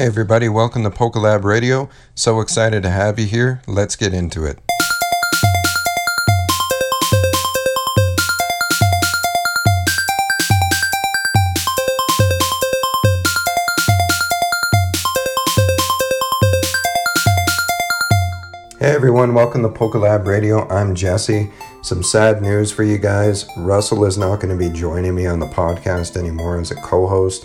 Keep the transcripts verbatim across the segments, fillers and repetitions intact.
Hey everybody, welcome to Polka Lab Radio. So excited to have you here. Let's get into it. Hey everyone, welcome to Polka Lab Radio. I'm Jesse. Some sad news for you guys. Russell is not going to be joining me on the podcast anymore as a co-host.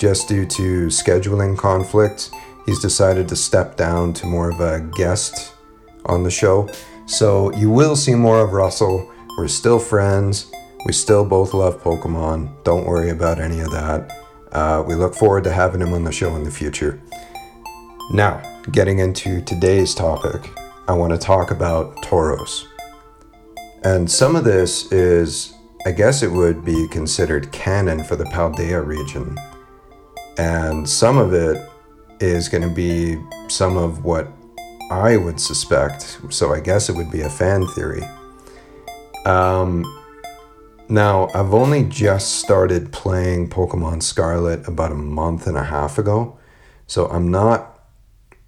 Just due to scheduling conflicts, he's decided to step down to more of a guest on the show. So you will see more of Russell. We're still friends. We still both love Pokemon. Don't worry about any of that. Uh, we look forward to having him on the show in the future. Now, getting into today's topic, I want to talk about Tauros. And some of this is, I guess it would be considered canon for the Paldea region. And some of it is going to be some of what I would suspect. So I guess it would be a fan theory. Um, now, I've only just started playing Pokemon Scarlet about a month and a half ago. So I'm not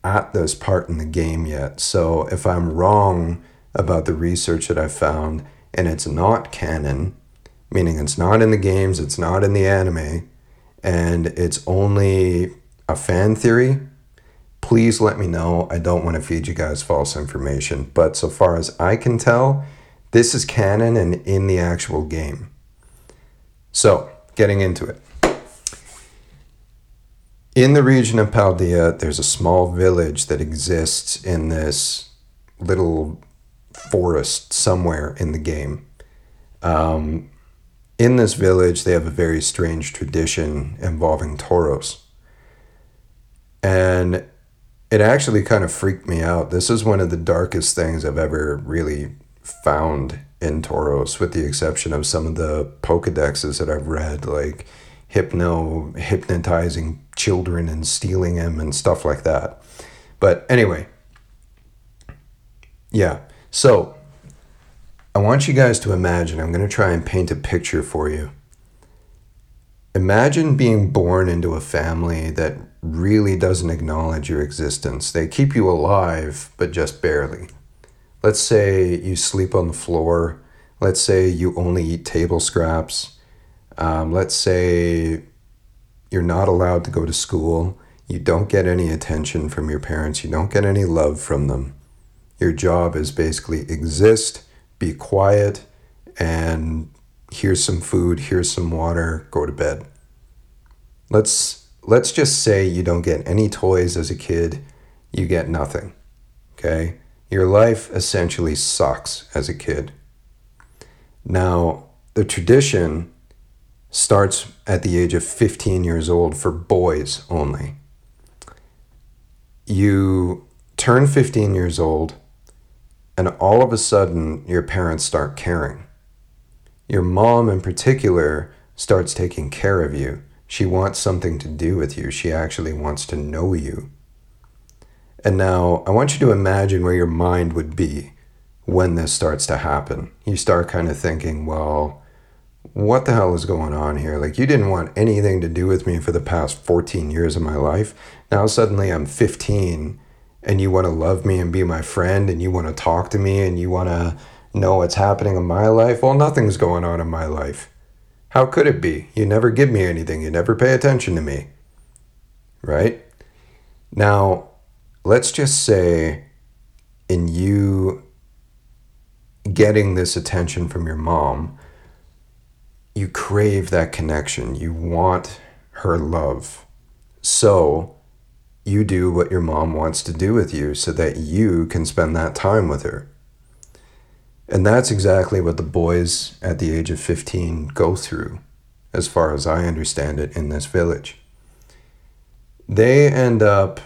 at this part in the game yet. So if I'm wrong about the research that I've found and it's not canon, meaning it's not in the games, it's not in the anime, and it's only a fan theory, please let me know. I don't want to feed you guys false information. But so far as I can tell, this is canon and in the actual game. So, getting into it. In the region of Paldea, there's a small village that exists in this little forest somewhere in the game. Um... In this village, they have a very strange tradition involving Tauros. And it actually kind of freaked me out. This is one of the darkest things I've ever really found in Tauros, with the exception of some of the Pokedexes that I've read, like Hypno, hypnotizing children and stealing them and stuff like that. But anyway, yeah, so I want you guys to imagine, I'm going to try and paint a picture for you. Imagine being born into a family that really doesn't acknowledge your existence. They keep you alive, but just barely. Let's say you sleep on the floor. Let's say you only eat table scraps. Um, let's say you're not allowed to go to school. You don't get any attention from your parents. You don't get any love from them. Your job is basically exist, be quiet, and here's some food, here's some water, go to bed. Let's let's just say you don't get any toys as a kid, you get nothing, okay? Your life essentially sucks as a kid. Now, the tradition starts at the age of fifteen years old for boys only. You turn fifteen years old, and all of a sudden, your parents start caring. Your mom in particular starts taking care of you. She wants something to do with you. She actually wants to know you. And now, I want you to imagine where your mind would be when this starts to happen. You start kind of thinking, well, what the hell is going on here? Like, you didn't want anything to do with me for the past fourteen years of my life. Now, suddenly, I'm fifteen. And you want to love me and be my friend, and you want to talk to me, and you want to know what's happening in my life. Well, nothing's going on in my life. How could it be? You never give me anything. You never pay attention to me. Right? Now, let's just say in you getting this attention from your mom, you crave that connection. You want her love. So you do what your mom wants to do with you so that you can spend that time with her. And that's exactly what the boys at the age of fifteen go through, as far as I understand it, in this village. They end up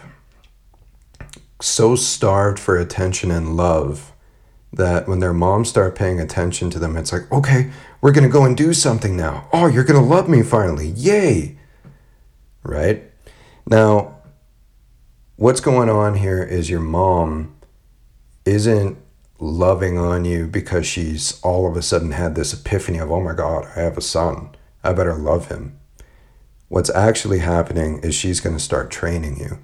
so starved for attention and love that when their moms start paying attention to them, it's like, okay, we're going to go and do something now. Oh, you're going to love me finally. Yay. Right? Now, what's going on here is your mom isn't loving on you because she's all of a sudden had this epiphany of, oh my God, I have a son. I better love him. What's actually happening is she's going to start training you.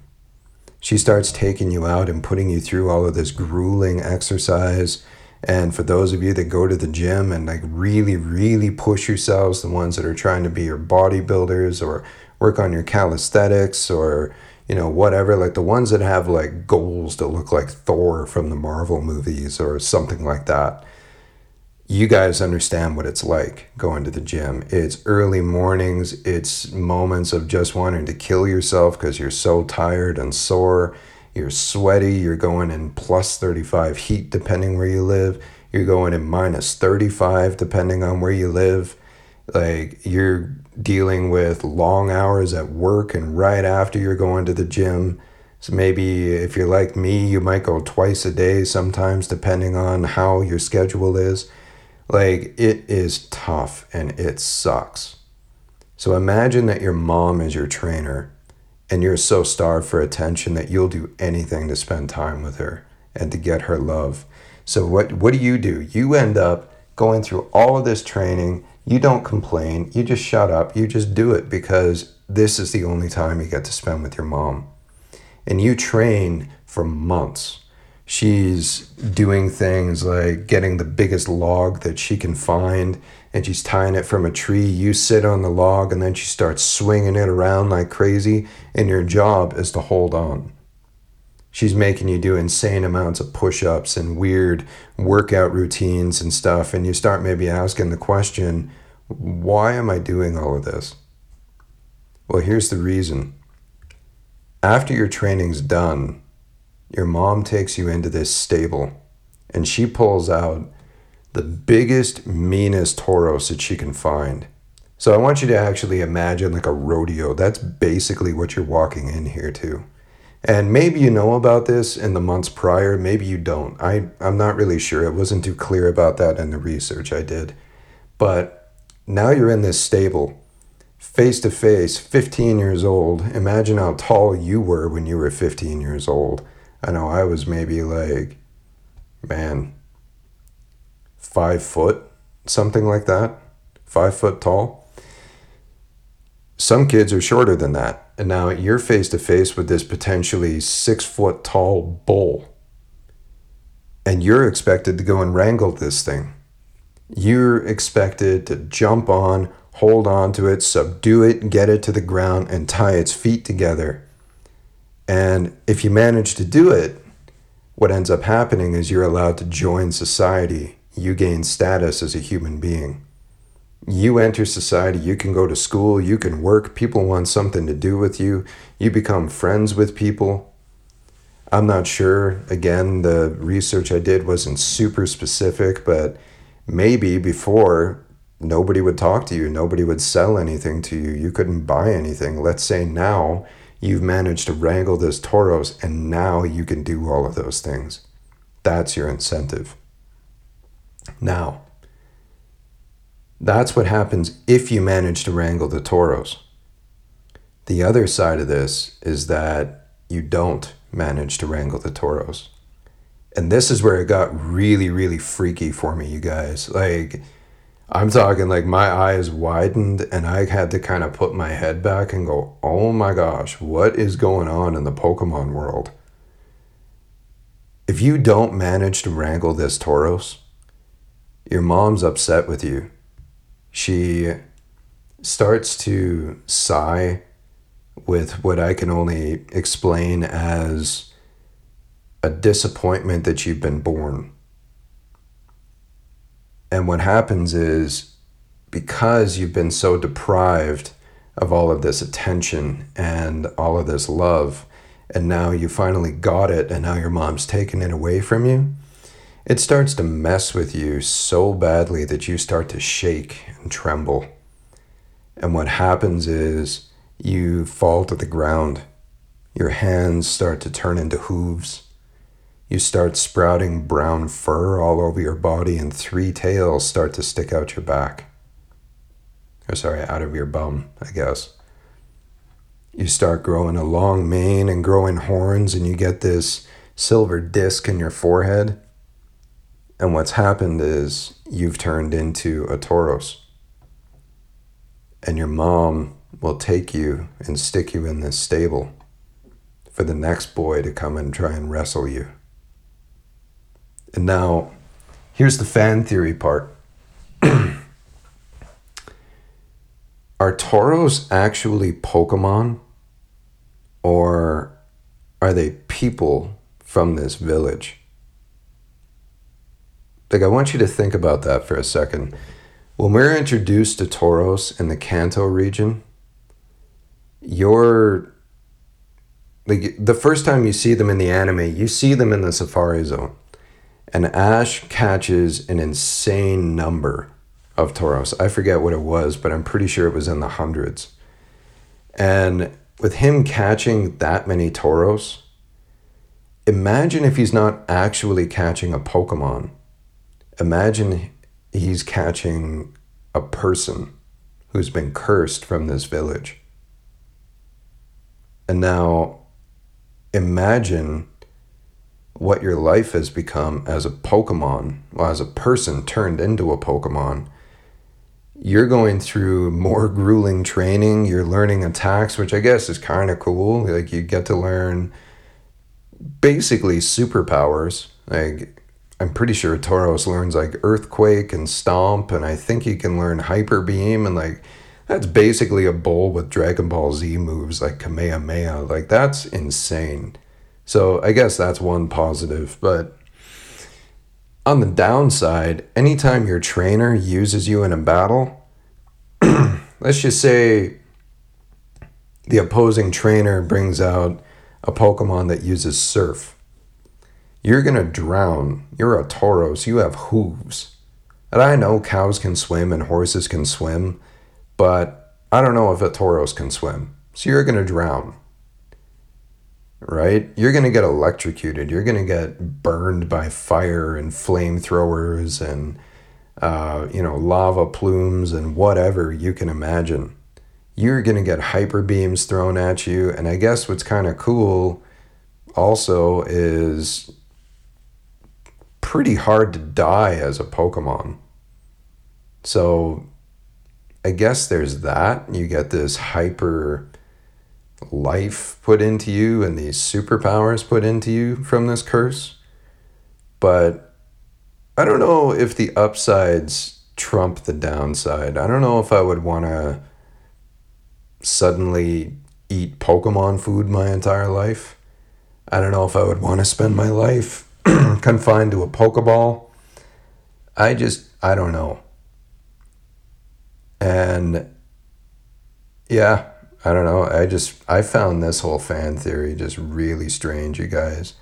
She starts taking you out and putting you through all of this grueling exercise. And for those of you that go to the gym and like really, really push yourselves, the ones that are trying to be your bodybuilders or work on your calisthenics or, you know, whatever, like the ones that have like goals that look like Thor from the Marvel movies or something like that. You guys understand what it's like going to the gym. It's early mornings. It's moments of just wanting to kill yourself because you're so tired and sore. You're sweaty. You're going in plus thirty-five heat depending where you live. You're going in minus thirty-five depending on where you live. Like, you're dealing with long hours at work and right after you're going to the gym. So maybe if you're like me, you might go twice a day sometimes depending on how your schedule is. Like, it is tough and it sucks. So imagine that your mom is your trainer and you're so starved for attention that you'll do anything to spend time with her and to get her love. So what, what do you do? You end up going through all of this training. You don't complain. You just shut up. You just do it because this is the only time you get to spend with your mom. And you train for months. She's doing things like getting the biggest log that she can find and she's tying it from a tree. You sit on the log and then she starts swinging it around like crazy and your job is to hold on. She's making you do insane amounts of push-ups and weird workout routines and stuff, and you start maybe asking the question, why am I doing all of this? Well, here's the reason. After your training's done, your mom takes you into this stable and she pulls out the biggest, meanest Tauros that she can find. So I want you to actually imagine like a rodeo. That's basically what you're walking in here to. And maybe you know about this in the months prior. Maybe you don't. I, I'm not really sure. It wasn't too clear about that in the research I did. But now you're in this stable, face to face, fifteen years old. Imagine how tall you were when you were fifteen years old. I know I was maybe like, man, five foot, something like that, five foot tall. Some kids are shorter than that. And now you're face to face with this potentially six foot tall bull. And you're expected to go and wrangle this thing. You're expected to jump on, hold on to it, subdue it, get it to the ground, and tie its feet together. And if you manage to do it, what ends up happening is you're allowed to join society. You gain status as a human being. You enter society. You can go to school. You can work. People want something to do with you. You become friends with people. I'm not sure. Again, the research I did wasn't super specific, but maybe before, nobody would talk to you. Nobody would sell anything to you. You couldn't buy anything. Let's say now, you've managed to wrangle this Tauros, and now you can do all of those things. That's your incentive. Now, that's what happens if you manage to wrangle the Tauros. The other side of this is that you don't manage to wrangle the Tauros. And this is where it got really, really freaky for me, you guys. Like, I'm talking like my eyes widened and I had to kind of put my head back and go, oh my gosh, what is going on in the Pokemon world? If you don't manage to wrangle this Tauros, your mom's upset with you. She starts to sigh with what I can only explain as a disappointment that you've been born. And what happens is, because you've been so deprived of all of this attention and all of this love, and now you finally got it, and now your mom's taking it away from you, it starts to mess with you so badly that you start to shake and tremble. And what happens is you fall to the ground. Your hands start to turn into hooves. You start sprouting brown fur all over your body and three tails start to stick out your back. Or sorry, out of your bum, I guess. You start growing a long mane and growing horns and you get this silver disc in your forehead. And what's happened is you've turned into a Tauros. And your mom will take you and stick you in this stable for the next boy to come and try and wrestle you. And now, here's the fan theory part. Are Tauros actually Pokemon, or are they people from this village? Like, I want you to think about that for a second. When we're introduced to Tauros in the Kanto region, you're, like, the first time you see them in the anime, you see them in the Safari Zone. And Ash catches an insane number of Tauros. I forget what it was, but I'm pretty sure it was in the hundreds. And with him catching that many Tauros, imagine if he's not actually catching a Pokemon. Imagine he's catching a person who's been cursed from this village. And now imagine what your life has become as a Pokemon, well, as a person turned into a Pokemon. You're going through more grueling training, you're learning attacks, which I guess is kind of cool. Like, you get to learn basically superpowers. Like, I'm pretty sure Tauros learns like Earthquake and Stomp, and I think he can learn Hyper Beam, and like, that's basically a bowl with Dragon Ball Z moves like Kamehameha. Like, that's insane. So I guess that's one positive, but on the downside, anytime your trainer uses you in a battle, let's just say the opposing trainer brings out a Pokemon that uses Surf. You're going to drown. You're a Tauros. You have hooves. And I know cows can swim and horses can swim, but I don't know if a Tauros can swim. So you're going to drown, right? You're going to get electrocuted. You're going to get burned by fire and flamethrowers and, uh, you know, lava plumes and whatever you can imagine. You're going to get hyper beams thrown at you. And I guess what's kind of cool also is pretty hard to die as a Pokemon. So I guess there's that. You get this hyper life put into you and these superpowers put into you from this curse. But I don't know if the upsides trump the downside. I don't know if I would want to suddenly eat Pokemon food my entire life. I don't know if I would want to spend my life confined to a Pokeball. I just, I don't know. And yeah, I don't know. I just, I found this whole fan theory just really strange, you guys.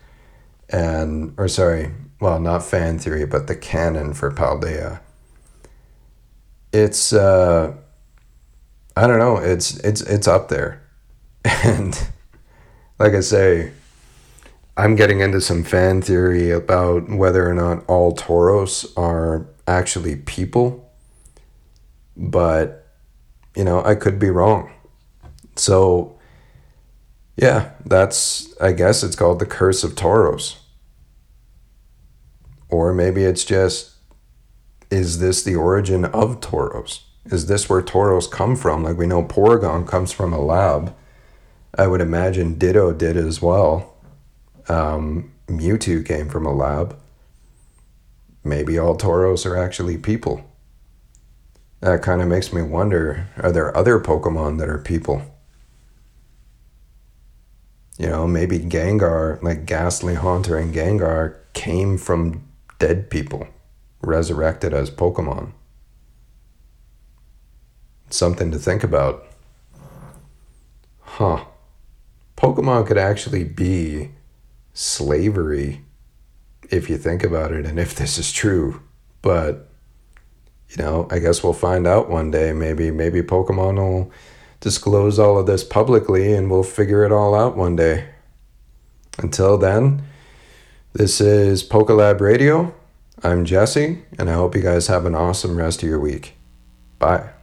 And, or sorry, well, not fan theory, but the canon for Paldea. It's, uh, I don't know. It's, it's, it's up there. And like I say, I'm getting into some fan theory about whether or not all Tauros are actually people, but, you know, I could be wrong. So, yeah, that's, I guess it's called the Curse of Tauros. Or maybe it's just, is this the origin of Tauros? Is this where Tauros come from? Like, we know Porygon comes from a lab. I would imagine Ditto did as well. Um, Mewtwo came from a lab. Maybe all Tauros are actually people. That kind of makes me wonder, are there other Pokemon that are people? You know, maybe Gengar, like Ghastly, Haunter, and Gengar came from dead people, resurrected as Pokemon. Something to think about. Huh. Pokemon could actually be slavery, if you think about it, and if this is true. But, you know, I guess we'll find out one day. Maybe, maybe Pokemon will disclose all of this publicly and we'll figure it all out one day. Until then, this is Polka Lab Radio. I'm Jesse, and I hope you guys have an awesome rest of your week. Bye.